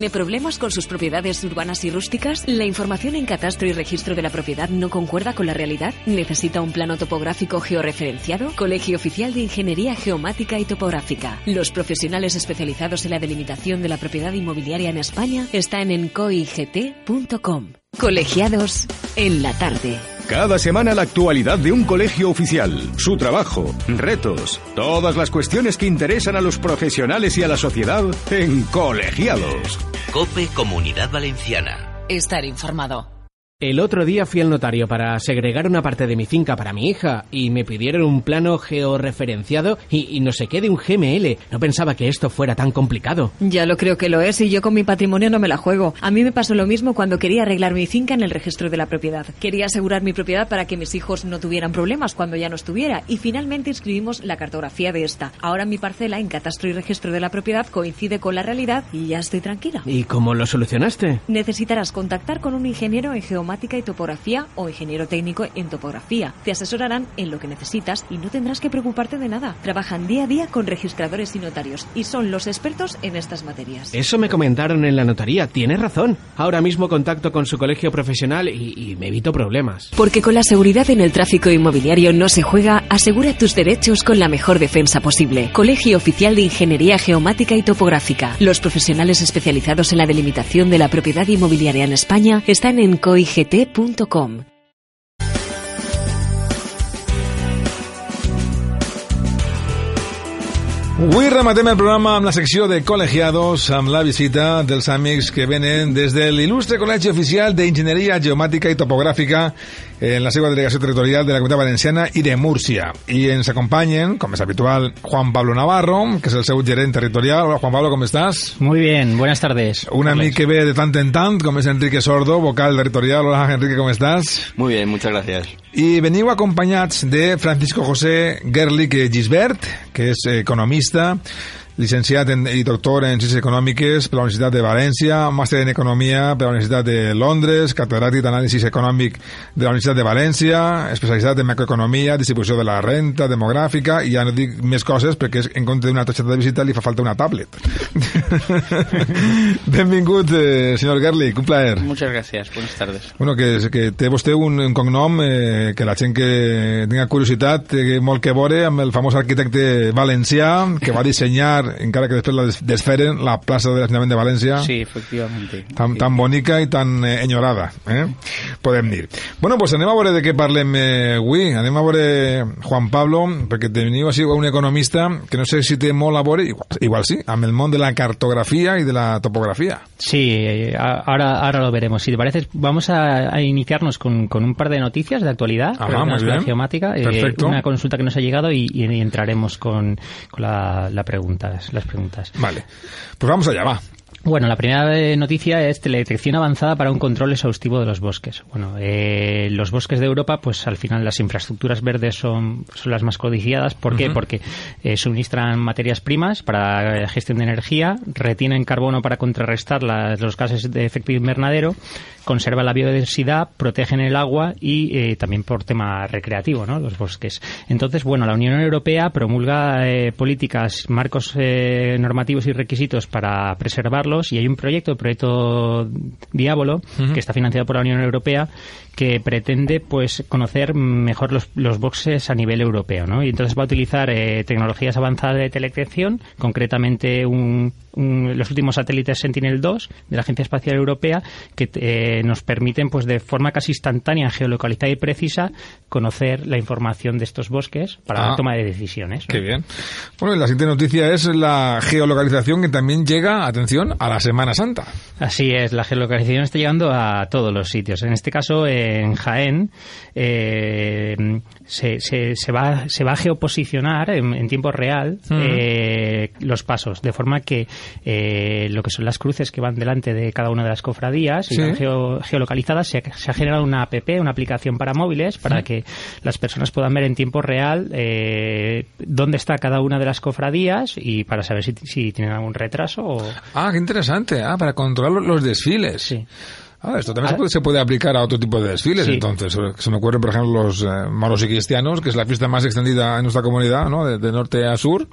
¿Tiene problemas con sus propiedades urbanas y rústicas? ¿La información en catastro y registro de la propiedad no concuerda con la realidad? ¿Necesita un plano topográfico georreferenciado? Colegio Oficial de Ingeniería Geomática y Topográfica. Los profesionales especializados en la delimitación de la propiedad inmobiliaria en España están en coigt.com. Colegiados en la tarde. Cada semana la actualidad de un colegio oficial, su trabajo, retos, todas las cuestiones que interesan a los profesionales y a la sociedad en Colegiados. COPE Comunidad Valenciana. Estar informado. El otro día fui al notario para segregar una parte de mi finca para mi hija y me pidieron un plano georreferenciado y no sé qué de un GML. No pensaba que esto fuera tan complicado. Ya lo creo que lo es y yo con mi patrimonio no me la juego. A mí me pasó lo mismo cuando quería arreglar mi finca en el registro de la propiedad. Quería asegurar mi propiedad para que mis hijos no tuvieran problemas cuando ya no estuviera y finalmente inscribimos la cartografía de esta. Ahora mi parcela en catastro y registro de la propiedad coincide con la realidad y ya estoy tranquila. ¿Y cómo lo solucionaste? Necesitarás contactar con un ingeniero en geomática y topografía o ingeniero técnico en topografía. Te asesorarán en lo que necesitas y no tendrás que preocuparte de nada. Trabajan día a día con registradores y notarios y son los expertos en estas materias. Eso me comentaron en la notaría. Tienes razón. Ahora mismo contacto con su colegio profesional y me evito problemas. Porque con la seguridad en el tráfico inmobiliario no se juega, asegura tus derechos con la mejor defensa posible. Colegio Oficial de Ingeniería Geomática y Topográfica. Los profesionales especializados en la delimitación de la propiedad inmobiliaria en España están en COIGE. Avui rematem el programa amb la secció de Col·legiados amb la visita dels amics que venen des de l'il·lustre Col·legi Oficial d'Enginyeria Geomàtica i Topogràfica en la seva delegació territorial de la Comunitat Valenciana i de Múrcia. I ens acompanyen, com és habitual, Juan Pablo Navarro, que és el seu gerent territorial. Hola, Juan Pablo, ¿cómo estás? Muy bien, buenas tardes. Un amic que ve de tant en tant, com és Enrique Sordo, vocal territorial. Hola, Enrique, ¿cómo estás? Muy bien, muchas gracias. I veniu acompanyats de Francisco José Goerlich Gisbert, que és economista, licenciat i doctor en Ciències Econòmiques per la Universitat de València, màster en Economia per la Universitat de Londres, catedràtic d'Anàlisi Econòmic de la Universitat de València, especialitzat en macroeconomia, distribució de la renta, demogràfica, i ja no dic més coses perquè en compte d'una targeta de visita li fa falta una tablet. Benvingut, senyor Goerlich, un plaer. Muchas gracias, buenas tardes. Bueno, que té vostè un cognom que la gent que tinga curiositat té molt que veure amb el famós arquitecte valencià que va dissenyar, encara que després la desferen, la plaça de l'Ajuntament de València. Sí, efectivamente. Tan bonica i tan enyorada, podem dir. Bueno, pues anem a veure de què parlem avui. Anem a veure Juan Pablo, perquè teniu així un economista que no sé si té molt a veure, igual sí, amb el món de la cartografia i de la topografía. Sí, ahora lo veremos. Si te parece, vamos a iniciarnos con un par de noticias de actualidad. Ajá, muy bien. Geomática, una consulta que nos ha llegado y entraremos con la pregunta. Las preguntas. Vale, pues vamos allá, va. Bueno, la primera noticia es teledetección avanzada para un control exhaustivo de los bosques. Bueno, los bosques de Europa, pues al final las infraestructuras verdes son las más codiciadas. ¿Por qué? Porque suministran materias primas para la gestión de energía, retienen carbono para contrarrestar los gases de efecto invernadero, conservan la biodiversidad, protegen el agua y también por tema recreativo, ¿no?, los bosques. Entonces, bueno, la Unión Europea promulga políticas, marcos normativos y requisitos para preservarlos. Y hay un proyecto, el proyecto Diabolo, que está financiado por la Unión Europea, que pretende pues conocer mejor los bosques a nivel europeo, ¿no? Y entonces va a utilizar tecnologías avanzadas de teledetección, concretamente los últimos satélites Sentinel-2 de la Agencia Espacial Europea, que nos permiten pues de forma casi instantánea, geolocalizada y precisa, conocer la información de estos bosques para la toma de decisiones, ¿no? Qué bien. Bueno, y la siguiente noticia es la geolocalización, que también llega, atención, a la Semana Santa. Así es, la geolocalización está llegando a todos los sitios. En este caso, en Jaén, se va a geoposicionar en tiempo real los pasos, de forma que lo que son las cruces que van delante de cada una de las cofradías y van geolocalizadas. Se ha generado una app, una aplicación para móviles, para que las personas puedan ver en tiempo real dónde está cada una de las cofradías y para saber si tienen algún retraso o... Ah, qué interesante. Ah, para controlar los desfiles. Sí. Ah, esto también se puede aplicar a otro tipo de desfiles, entonces. Se me ocurren, por ejemplo, los Moros y Cristianos, que es la fiesta más extendida en nuestra comunidad, ¿no?, de norte a sur.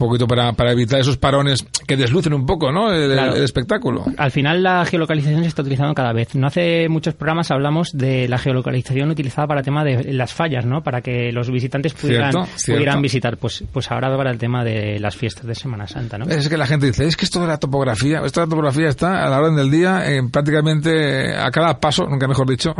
poquito para evitar esos parones que deslucen un poco, ¿no?, el espectáculo. Al final la geolocalización se está utilizando cada vez. No hace muchos programas hablamos de la geolocalización utilizada para el tema de las fallas, ¿no?, para que los visitantes pudieran visitar. Pues ahora para el tema de las fiestas de Semana Santa, ¿no? Es que la gente dice, es que esto de la topografía, esta topografía está a la orden del día, prácticamente a cada paso, nunca mejor dicho,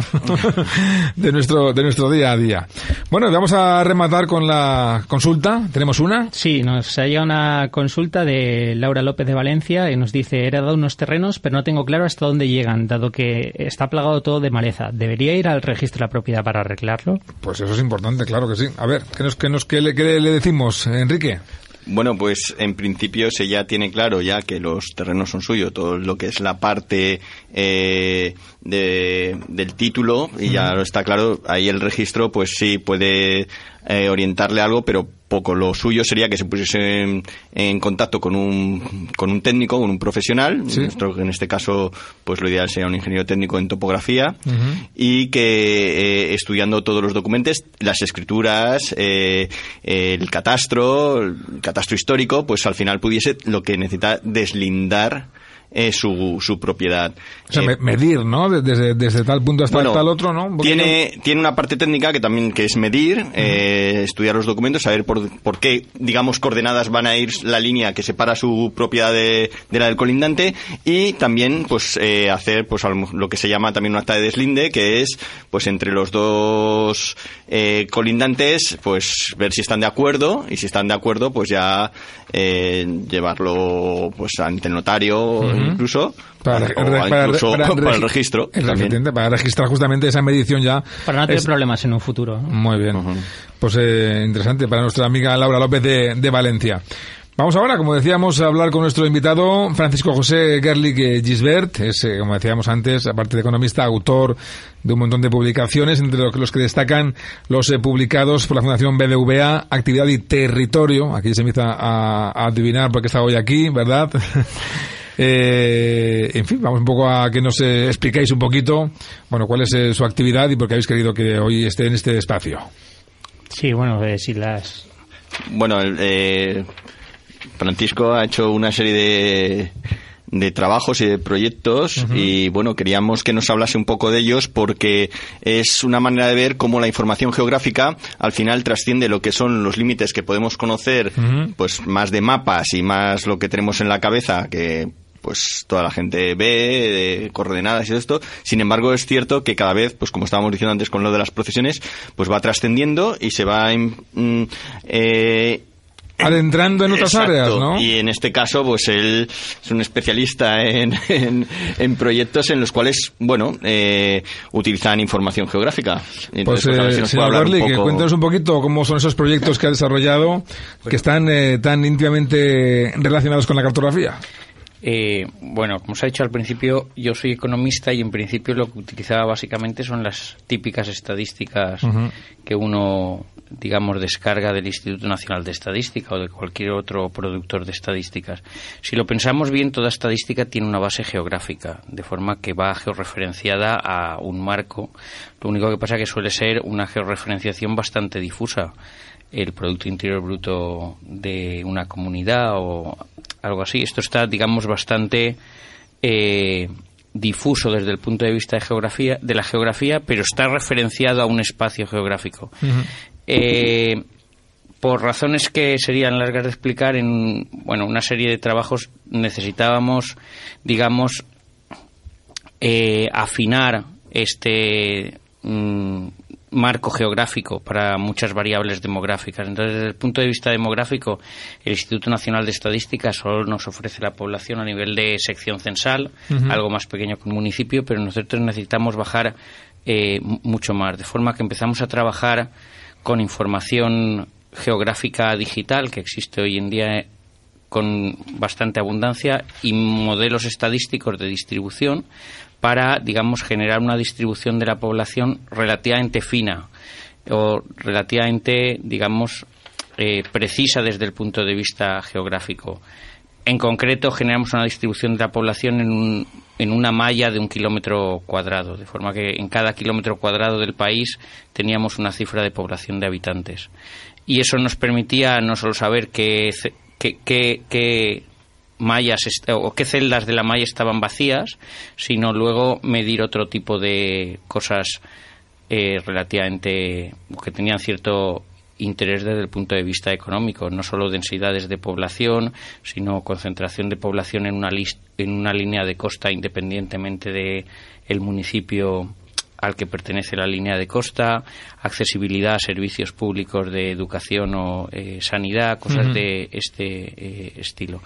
de nuestro día a día. Bueno, vamos a rematar con la consulta. ¿Tenemos una? Sí, nos ha llegado una consulta de Laura López de Valencia y nos dice, he heredado unos terrenos, pero no tengo claro hasta dónde llegan, dado que está plagado todo de maleza. ¿Debería ir al registro de la propiedad para arreglarlo? Pues eso es importante, claro que sí. A ver, ¿qué le decimos, Enrique? Bueno, pues en principio se ya tiene claro ya que los terrenos son suyos, todo lo que es la parte del título, y ya está claro, ahí el registro pues sí puede orientarle algo, pero poco. Lo suyo sería que se pusiese en contacto con un técnico, con un profesional. Sí. En este caso, pues lo ideal sería un ingeniero técnico en topografía, y que estudiando todos los documentos, las escrituras, el catastro histórico, pues al final pudiese lo que necesita deslindar su propiedad. O sea, medir, ¿no? Desde tal punto hasta tal otro, ¿no? Tiene una parte técnica que también que es medir, estudiar los documentos, saber por qué, digamos, coordenadas van a ir la línea que separa su propiedad de la del colindante, y también pues hacer pues lo que se llama también un acta de deslinde, que es pues entre los dos colindantes, pues ver si están de acuerdo, y si están de acuerdo pues ya llevarlo pues ante el notario, incluso para el registro, para registrar justamente esa medición ya. Para no tener problemas en un futuro. Muy bien. Pues interesante para nuestra amiga Laura López de Valencia. Vamos ahora, como decíamos, a hablar con nuestro invitado, Francisco José Goerlich Gisbert. Es, como decíamos antes, aparte de economista, autor de un montón de publicaciones, entre los que destacan los publicados por la Fundación BBVA, Actividad y Territorio. Aquí se empieza a adivinar por qué está hoy aquí, ¿verdad? En fin, vamos un poco a que nos expliquéis un poquito, bueno, cuál es su actividad y por qué habéis querido que hoy esté en este espacio. Sí, bueno, Francisco ha hecho una serie de trabajos y de proyectos, y bueno, queríamos que nos hablase un poco de ellos, porque es una manera de ver cómo la información geográfica al final trasciende lo que son los límites que podemos conocer, pues más de mapas y más lo que tenemos en la cabeza, que pues toda la gente ve, de coordenadas y todo esto. Sin embargo, es cierto que cada vez, pues como estábamos diciendo antes con lo de las procesiones, pues va trascendiendo y se va adentrando en otras áreas, ¿no? Y en este caso, pues él es un especialista en proyectos en los cuales, bueno, utilizan información geográfica. Entonces, pues a ver si nos puede hablar un poco. Cuéntanos un poquito cómo son esos proyectos que ha desarrollado, que están tan íntimamente relacionados con la cartografía. Bueno, como se ha dicho al principio, yo soy economista y en principio lo que utilizaba básicamente son las típicas estadísticas que uno, digamos, descarga del Instituto Nacional de Estadística o de cualquier otro productor de estadísticas. Si lo pensamos bien, toda estadística tiene una base geográfica, de forma que va georreferenciada a un marco. Lo único que pasa es que suele ser una georreferenciación bastante difusa. El Producto Interior Bruto de una comunidad o algo así. Esto está, digamos, bastante difuso desde el punto de vista de la geografía, pero está referenciado a un espacio geográfico. Por razones que serían largas de explicar, en una serie de trabajos necesitábamos, digamos, afinar este marco geográfico para muchas variables demográficas. Entonces, desde el punto de vista demográfico, el Instituto Nacional de Estadística solo nos ofrece la población a nivel de sección censal, algo más pequeño que un municipio, pero nosotros necesitamos bajar mucho más, de forma que empezamos a trabajar con información geográfica digital que existe hoy en día con bastante abundancia y modelos estadísticos de distribución para, digamos, generar una distribución de la población relativamente fina o relativamente, digamos, precisa desde el punto de vista geográfico. En concreto, generamos una distribución de la población en una malla de 1 km², de forma que en cada km² del país teníamos una cifra de población de habitantes. Y eso nos permitía no solo saber qué qué mallas o qué celdas de la malla estaban vacías, sino luego medir otro tipo de cosas relativamente que tenían cierto interés desde el punto de vista económico, no solo densidades de población, sino concentración de población en una línea de costa, independientemente de el municipio al que pertenece la línea de costa, accesibilidad a servicios públicos de educación o sanidad, cosas uh-huh. de este estilo.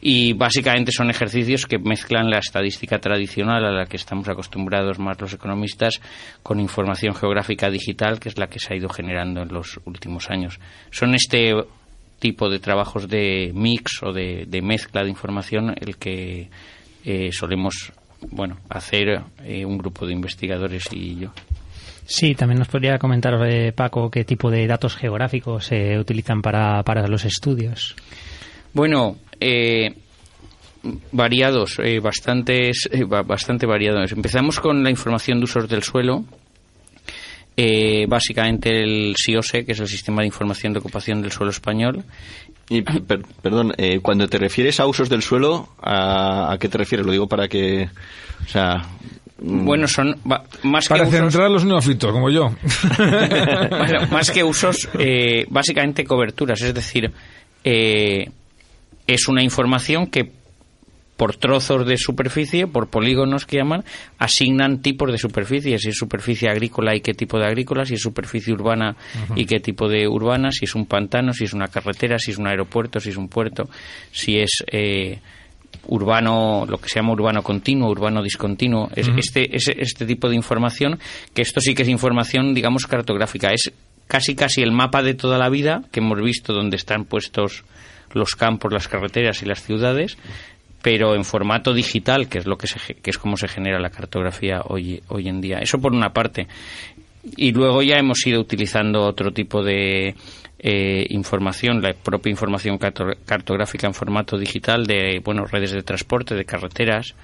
Y básicamente son ejercicios que mezclan la estadística tradicional a la que estamos acostumbrados más los economistas con información geográfica digital, que es la que se ha ido generando en los últimos años. Son este tipo de trabajos de mix o de mezcla de información el que solemos hacer un grupo de investigadores y yo. Sí, también nos podría comentar, Paco, qué tipo de datos geográficos se utilizan para los estudios. Variados, bastante variados. Empezamos con la información de usos del suelo. Básicamente el SIOSE, que es el Sistema de Información de Ocupación del Suelo Español. Y, perdón, cuando te refieres a usos del suelo, ¿a qué te refieres? Lo digo para que... O sea... son más que usos... Para centrar los neófitos, como yo. Más que usos, básicamente coberturas. Es decir, es una información que por trozos de superficie, por polígonos que llaman, asignan tipos de superficie, si es superficie agrícola y qué tipo de agrícola, si es superficie urbana uh-huh. y qué tipo de urbana, si es un pantano, si es una carretera, si es un aeropuerto, si es un puerto, si es urbano, lo que se llama urbano continuo, urbano discontinuo, es uh-huh. este tipo de información, que esto sí que es información, digamos, cartográfica, es casi el mapa de toda la vida que hemos visto, donde están puestos los campos, las carreteras y las ciudades, pero en formato digital, que es lo que es como se genera la cartografía hoy en día. Eso por una parte. Y luego ya hemos ido utilizando otro tipo de información, la propia información cartográfica en formato digital de redes de transporte, de carreteras,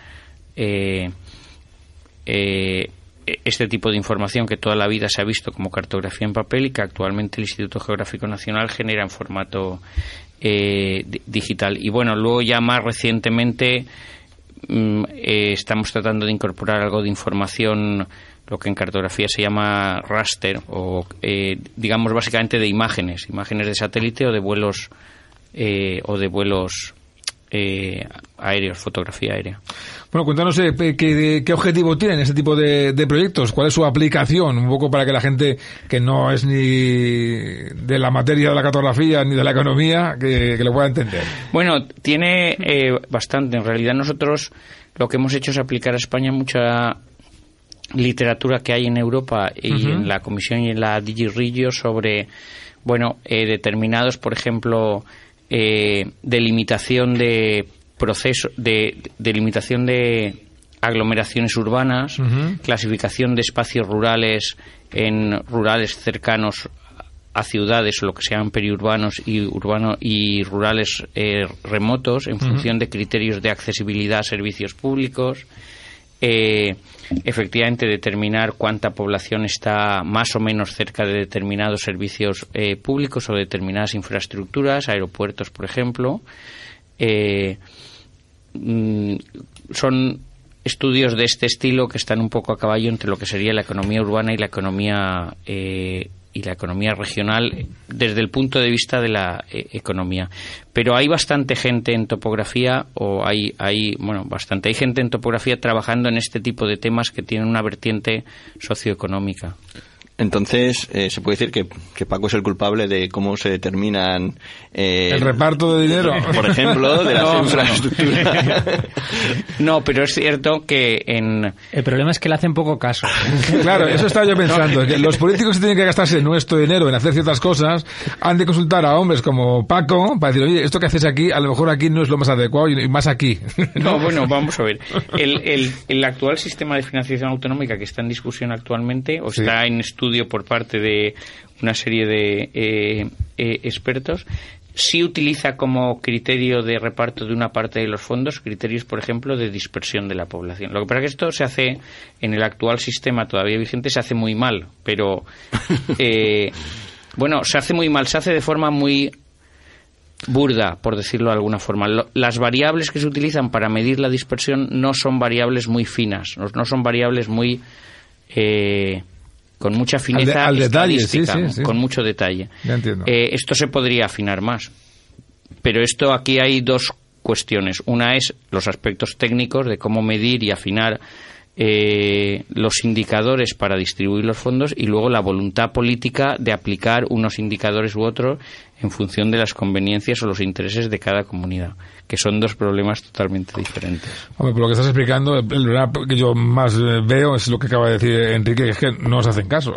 este tipo de información que toda la vida se ha visto como cartografía en papel y que actualmente el Instituto Geográfico Nacional genera en formato digital. Y luego ya más recientemente estamos tratando de incorporar algo de información, lo que en cartografía se llama raster, o básicamente de imágenes de satélite o de vuelos aéreos, fotografía aérea. Cuéntanos qué objetivo tienen este tipo de proyectos, cuál es su aplicación, un poco para que la gente que no es ni de la materia de la cartografía ni de la economía, que lo pueda entender. Tiene bastante. En realidad nosotros lo que hemos hecho es aplicar a España mucha literatura que hay en Europa y uh-huh. en la Comisión y en la DigiRegio sobre, determinados, por ejemplo... delimitación de proceso, delimitación de aglomeraciones urbanas, uh-huh. clasificación de espacios rurales en rurales cercanos a ciudades, o lo que sean periurbanos y urbanos y rurales remotos, en uh-huh. función de criterios de accesibilidad a servicios públicos. Efectivamente, determinar cuánta población está más o menos cerca de determinados servicios públicos o determinadas infraestructuras, aeropuertos, por ejemplo. Son estudios de este estilo que están un poco a caballo entre lo que sería la economía urbana y la economía regional desde el punto de vista de la economía. Pero hay bastante gente en topografía hay gente en topografía trabajando en este tipo de temas que tienen una vertiente socioeconómica. Entonces, se puede decir que Paco es el culpable de cómo se determinan... el reparto de dinero. Por ejemplo, de las infraestructuras. No, pero es cierto que en... El problema es que le hacen poco caso. Claro, eso estaba yo pensando. Que los políticos que tienen que gastarse nuestro dinero en hacer ciertas cosas han de consultar a hombres como Paco para decir, oye, esto que haces aquí, a lo mejor aquí no es lo más adecuado y más aquí. No, vamos a ver. El actual sistema de financiación autonómica que está en discusión actualmente, o está en estudio por parte de una serie de expertos, sí utiliza como criterio de reparto de una parte de los fondos criterios, por ejemplo, de dispersión de la población. Lo que pasa es que esto se hace en el actual sistema todavía vigente, se hace muy mal, pero se hace muy mal, se hace de forma muy burda, por decirlo de alguna forma. Las variables que se utilizan para medir la dispersión no son variables muy finas, no son variables muy con mucha fineza al estadística, detalle, sí. Con mucho detalle. Ya entiendo. Esto se podría afinar más, pero esto aquí hay dos cuestiones. Una es los aspectos técnicos de cómo medir y afinar los indicadores para distribuir los fondos, y luego la voluntad política de aplicar unos indicadores u otros en función de las conveniencias o los intereses de cada comunidad, que son dos problemas totalmente diferentes. Hombre, por lo que estás explicando, el problema que yo más veo es lo que acaba de decir Enrique, que es que no os hacen caso.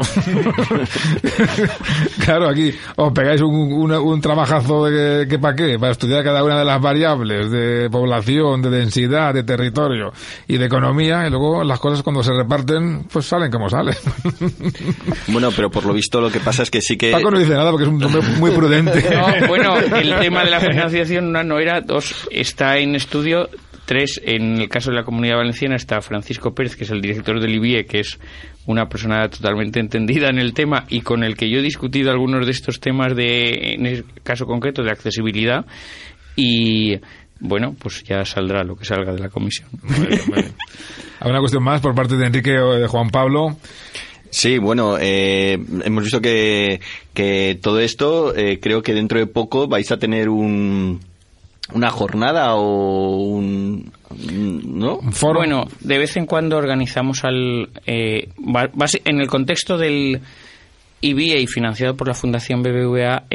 Claro, aquí os pegáis un trabajazo de que para qué, para estudiar cada una de las variables de población, de densidad, de territorio y de economía, y luego las cosas cuando se reparten, pues salen como salen. Bueno, pero por lo visto lo que pasa es que sí que... Paco no dice nada porque es un hombre muy prudente. No, bueno, el tema de la financiación, una no era, dos, está en estudio, tres, en el caso de la Comunidad Valenciana está Francisco Pérez, que es el director del IVIE, que es una persona totalmente entendida en el tema y con el que yo he discutido algunos de estos temas de, en el caso concreto, de accesibilidad, y bueno, pues ya saldrá lo que salga de la comisión. Bueno. ¿Alguna cuestión más por parte de Enrique o de Juan Pablo? Sí, bueno, hemos visto que todo esto, creo que dentro de poco vais a tener una jornada o ¿no? Un foro. Bueno, de vez en cuando organizamos en el contexto del IBIE y financiado por la Fundación BBVA,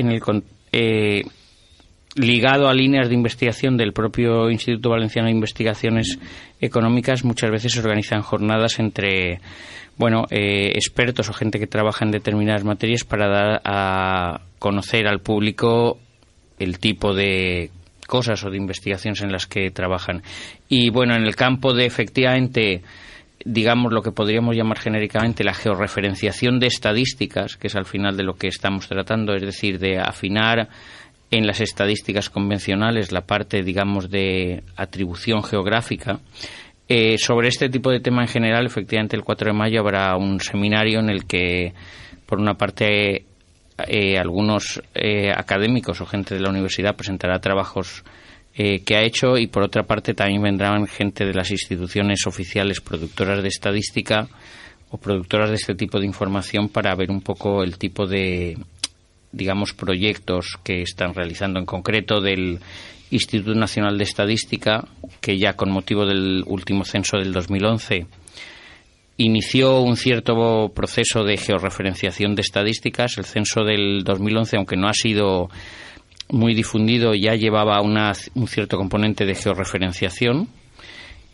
ligado a líneas de investigación del propio Instituto Valenciano de Investigaciones Económicas, muchas veces se organizan jornadas entre expertos o gente que trabaja en determinadas materias para dar a conocer al público el tipo de cosas o de investigaciones en las que trabajan. Y bueno, en el campo de efectivamente, digamos, lo que podríamos llamar genéricamente la georreferenciación de estadísticas, que es al final de lo que estamos tratando, es decir, de afinar en las estadísticas convencionales la parte, digamos, de atribución geográfica. Sobre este tipo de tema en general, efectivamente, el 4 de mayo habrá un seminario en el que, por una parte, algunos académicos o gente de la universidad presentará trabajos que ha hecho, y por otra parte también vendrán gente de las instituciones oficiales productoras de estadística o productoras de este tipo de información para ver un poco el tipo de, digamos, proyectos que están realizando, en concreto del Instituto Nacional de Estadística, que ya con motivo del último censo del 2011 inició un cierto proceso de georreferenciación de estadísticas. El censo del 2011, aunque no ha sido muy difundido, ya llevaba un cierto componente de georreferenciación,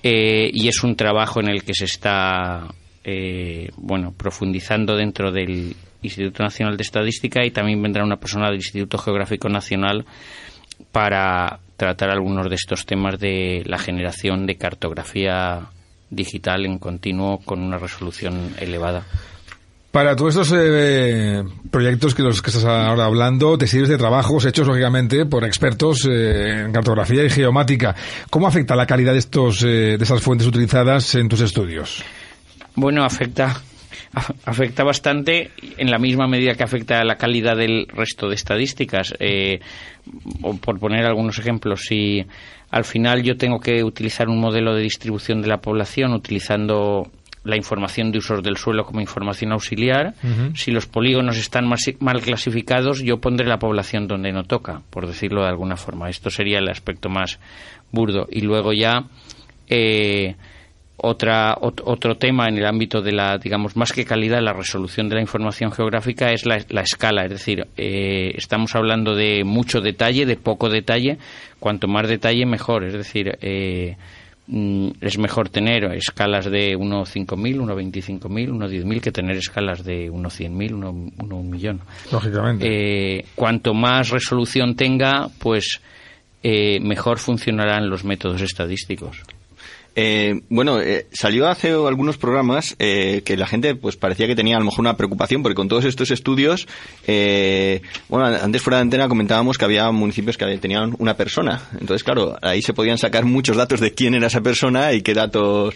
y es un trabajo en el que se está profundizando dentro del Instituto Nacional de Estadística, y también vendrá una persona del Instituto Geográfico Nacional para tratar algunos de estos temas de la generación de cartografía digital en continuo con una resolución elevada. Para todos estos proyectos de los que estás ahora hablando, te sirves de trabajos hechos, lógicamente, por expertos en cartografía y geomática. ¿Cómo afecta la calidad de esas fuentes utilizadas en tus estudios? Bueno, afecta bastante, en la misma medida que afecta a la calidad del resto de estadísticas. Por poner algunos ejemplos, si al final yo tengo que utilizar un modelo de distribución de la población utilizando la información de usos del suelo como información auxiliar, si los polígonos están mal clasificados, yo pondré la población donde no toca, por decirlo de alguna forma. Esto sería el aspecto más burdo. Y luego ya... Otro tema en el ámbito de la, digamos, más que calidad, la resolución de la información geográfica es la escala. Es decir, estamos hablando de mucho detalle, de poco detalle. Cuanto más detalle, mejor. Es decir, es mejor tener escalas de 1.5.000, 1.25.000, 1.10.000 que tener escalas de 1.100.000, 1.1.000.000. Lógicamente. Cuanto más resolución tenga, pues mejor funcionarán los métodos estadísticos. Salió hace algunos programas que la gente pues parecía que tenía a lo mejor una preocupación porque con todos estos estudios antes fuera de antena comentábamos que había municipios que tenían una persona, entonces claro, ahí se podían sacar muchos datos de quién era esa persona y qué datos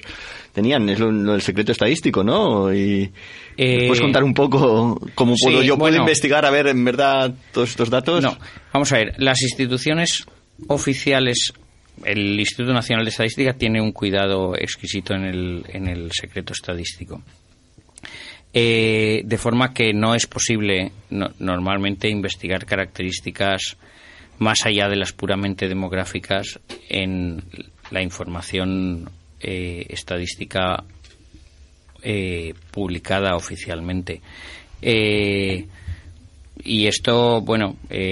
tenían, es lo del secreto estadístico, ¿no? Y ¿puedes contar un poco cómo puedo puedo investigar a ver en verdad todos estos datos? No, vamos a ver, las instituciones oficiales. El Instituto Nacional de Estadística tiene un cuidado exquisito en el secreto estadístico. De forma que no es posible normalmente investigar características más allá de las puramente demográficas en la información estadística publicada oficialmente. Y esto,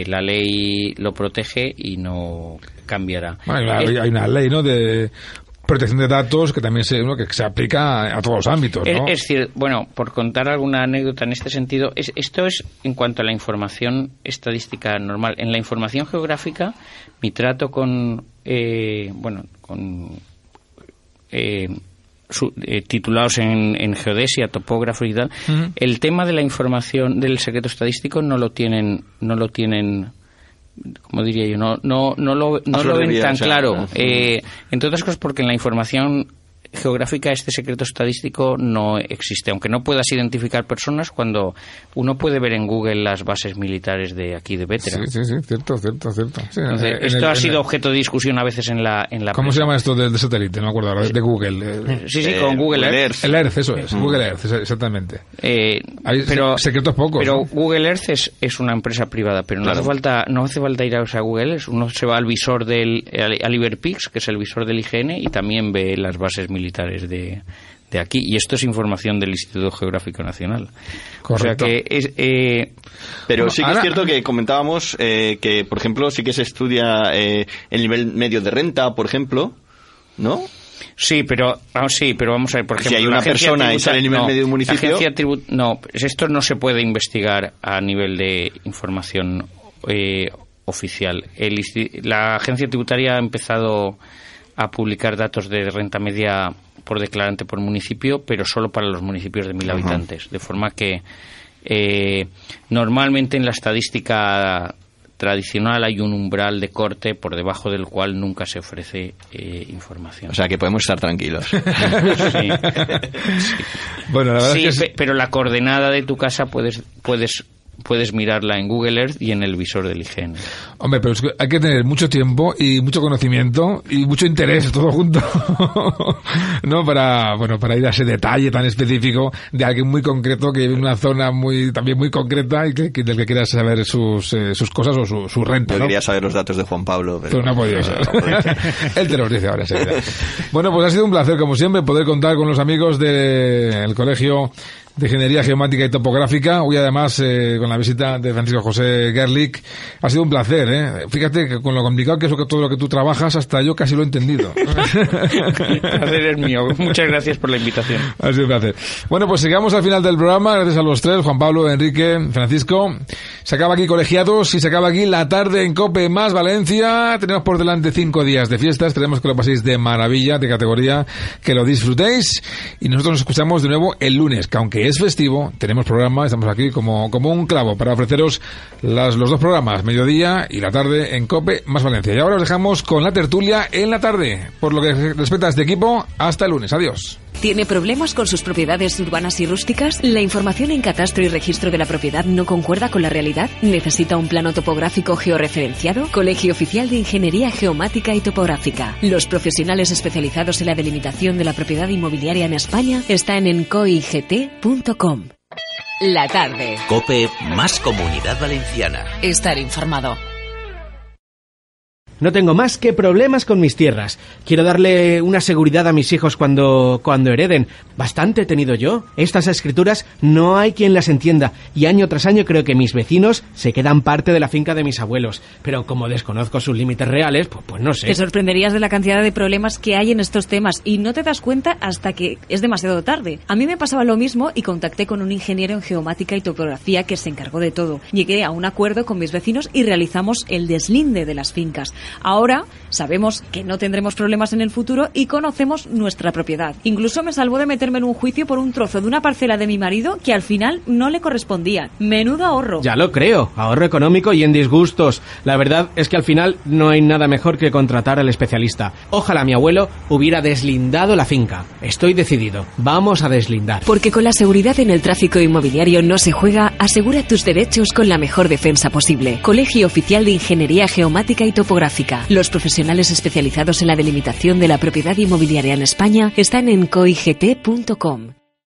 la ley lo protege y no cambiará. Bueno, hay una ley, ¿no?, de protección de datos que también que se aplica a todos los ámbitos, ¿no? Es decir, por contar alguna anécdota en este sentido, esto es en cuanto a la información estadística normal. En la información geográfica, mi trato con titulados en geodesia, topógrafo y tal, uh-huh. El tema de la información del secreto estadístico no lo tienen, como diría yo, no lo ven tan claro. Entre otras cosas porque en la información geográfica este secreto estadístico no existe, aunque no puedas identificar personas cuando uno puede ver en Google las bases militares de aquí de Bétera. Sí, cierto. Sí, entonces, esto ha sido objeto de discusión a veces en la ¿Cómo se llama esto del satélite? No me acuerdo ahora, de Google. Con Google Earth. El Earth, eso es, Google Earth, exactamente. Hay secretos pocos. Pero Google Earth es una empresa privada, pero no hace falta ir a Google, uno se va al visor al Iberpix, que es el visor del IGN, y también ve las bases militares de aquí, y esto es información del Instituto Geográfico Nacional. Correcto. O sea que es cierto que comentábamos que, por ejemplo, sí que se estudia el nivel medio de renta, por ejemplo, ¿no? Sí, pero vamos a ver, por ejemplo, si hay una persona y sale el nivel medio de un municipio. Esto no se puede investigar a nivel de información oficial. La Agencia Tributaria ha empezado a publicar datos de renta media por declarante por municipio, pero solo para los municipios de 1.000 habitantes. De forma que normalmente en la estadística tradicional hay un umbral de corte por debajo del cual nunca se ofrece información. O sea que podemos estar tranquilos. Sí. Bueno, la verdad es que pero la coordenada de tu casa puedes mirarla en Google Earth y en el visor del IGN. Hombre, pero hay que tener mucho tiempo y mucho conocimiento y mucho interés todo junto, ¿no? Para ir a ese detalle tan específico de alguien muy concreto que vive en una zona también muy concreta y del que quieras saber sus cosas o su renta, ¿no? Yo quería saber los datos de Juan Pablo, pero no podía saber. Él te los dice ahora, seguida. Bueno, pues ha sido un placer, como siempre, poder contar con los amigos del Colegio de Ingeniería Geomática y Topográfica, hoy además con la visita de Francisco José Goerlich. Ha sido un placer, Fíjate que con lo complicado que es todo lo que tú trabajas, hasta yo casi lo he entendido. El placer es mío. Muchas gracias por la invitación. Ha sido un placer. Bueno, pues llegamos al final del programa. Gracias a los tres, Juan Pablo, Enrique, Francisco. Se acaba aquí Colegiados y se acaba aquí La Tarde en COPE más Valencia. Tenemos por delante 5 días de fiestas. Queremos que lo paséis de maravilla, de categoría, que lo disfrutéis. Y nosotros nos escuchamos de nuevo el lunes, que aunque es festivo, tenemos programa, estamos aquí como un clavo para ofreceros los dos programas, mediodía y la tarde en COPE más Valencia. Y ahora os dejamos con la tertulia en la tarde. Por lo que respecta a este equipo, hasta el lunes. Adiós. ¿Tiene problemas con sus propiedades urbanas y rústicas? ¿La información en catastro y registro de la propiedad no concuerda con la realidad? ¿Necesita un plano topográfico georreferenciado? Colegio Oficial de Ingeniería Geomática y Topográfica. Los profesionales especializados en la delimitación de la propiedad inmobiliaria en España están en coigt.com. La tarde. COPE más Comunidad Valenciana. Estar informado. No tengo más que problemas con mis tierras. Quiero darle una seguridad a mis hijos cuando hereden. Bastante he tenido yo. Estas escrituras no hay quien las entienda. Y año tras año creo que mis vecinos se quedan parte de la finca de mis abuelos. Pero como desconozco sus límites reales, pues no sé. Te sorprenderías de la cantidad de problemas que hay en estos temas. Y no te das cuenta hasta que es demasiado tarde. A mí me pasaba lo mismo y contacté con un ingeniero en geomática y topografía que se encargó de todo. Llegué a un acuerdo con mis vecinos y realizamos el deslinde de las fincas. Ahora sabemos que no tendremos problemas en el futuro y conocemos nuestra propiedad. Incluso me salvó de meterme en un juicio por un trozo de una parcela de mi marido que al final no le correspondía. Menudo ahorro. Ya lo creo, ahorro económico y en disgustos. La verdad es que al final no hay nada mejor que contratar al especialista. Ojalá mi abuelo hubiera deslindado la finca. Estoy decidido, vamos a deslindar. Porque con la seguridad en el tráfico inmobiliario no se juega, asegura tus derechos con la mejor defensa posible. Colegio Oficial de Ingeniería Geomática y Topográfica. Los profesionales especializados en la delimitación de la propiedad inmobiliaria en España están en coigt.com.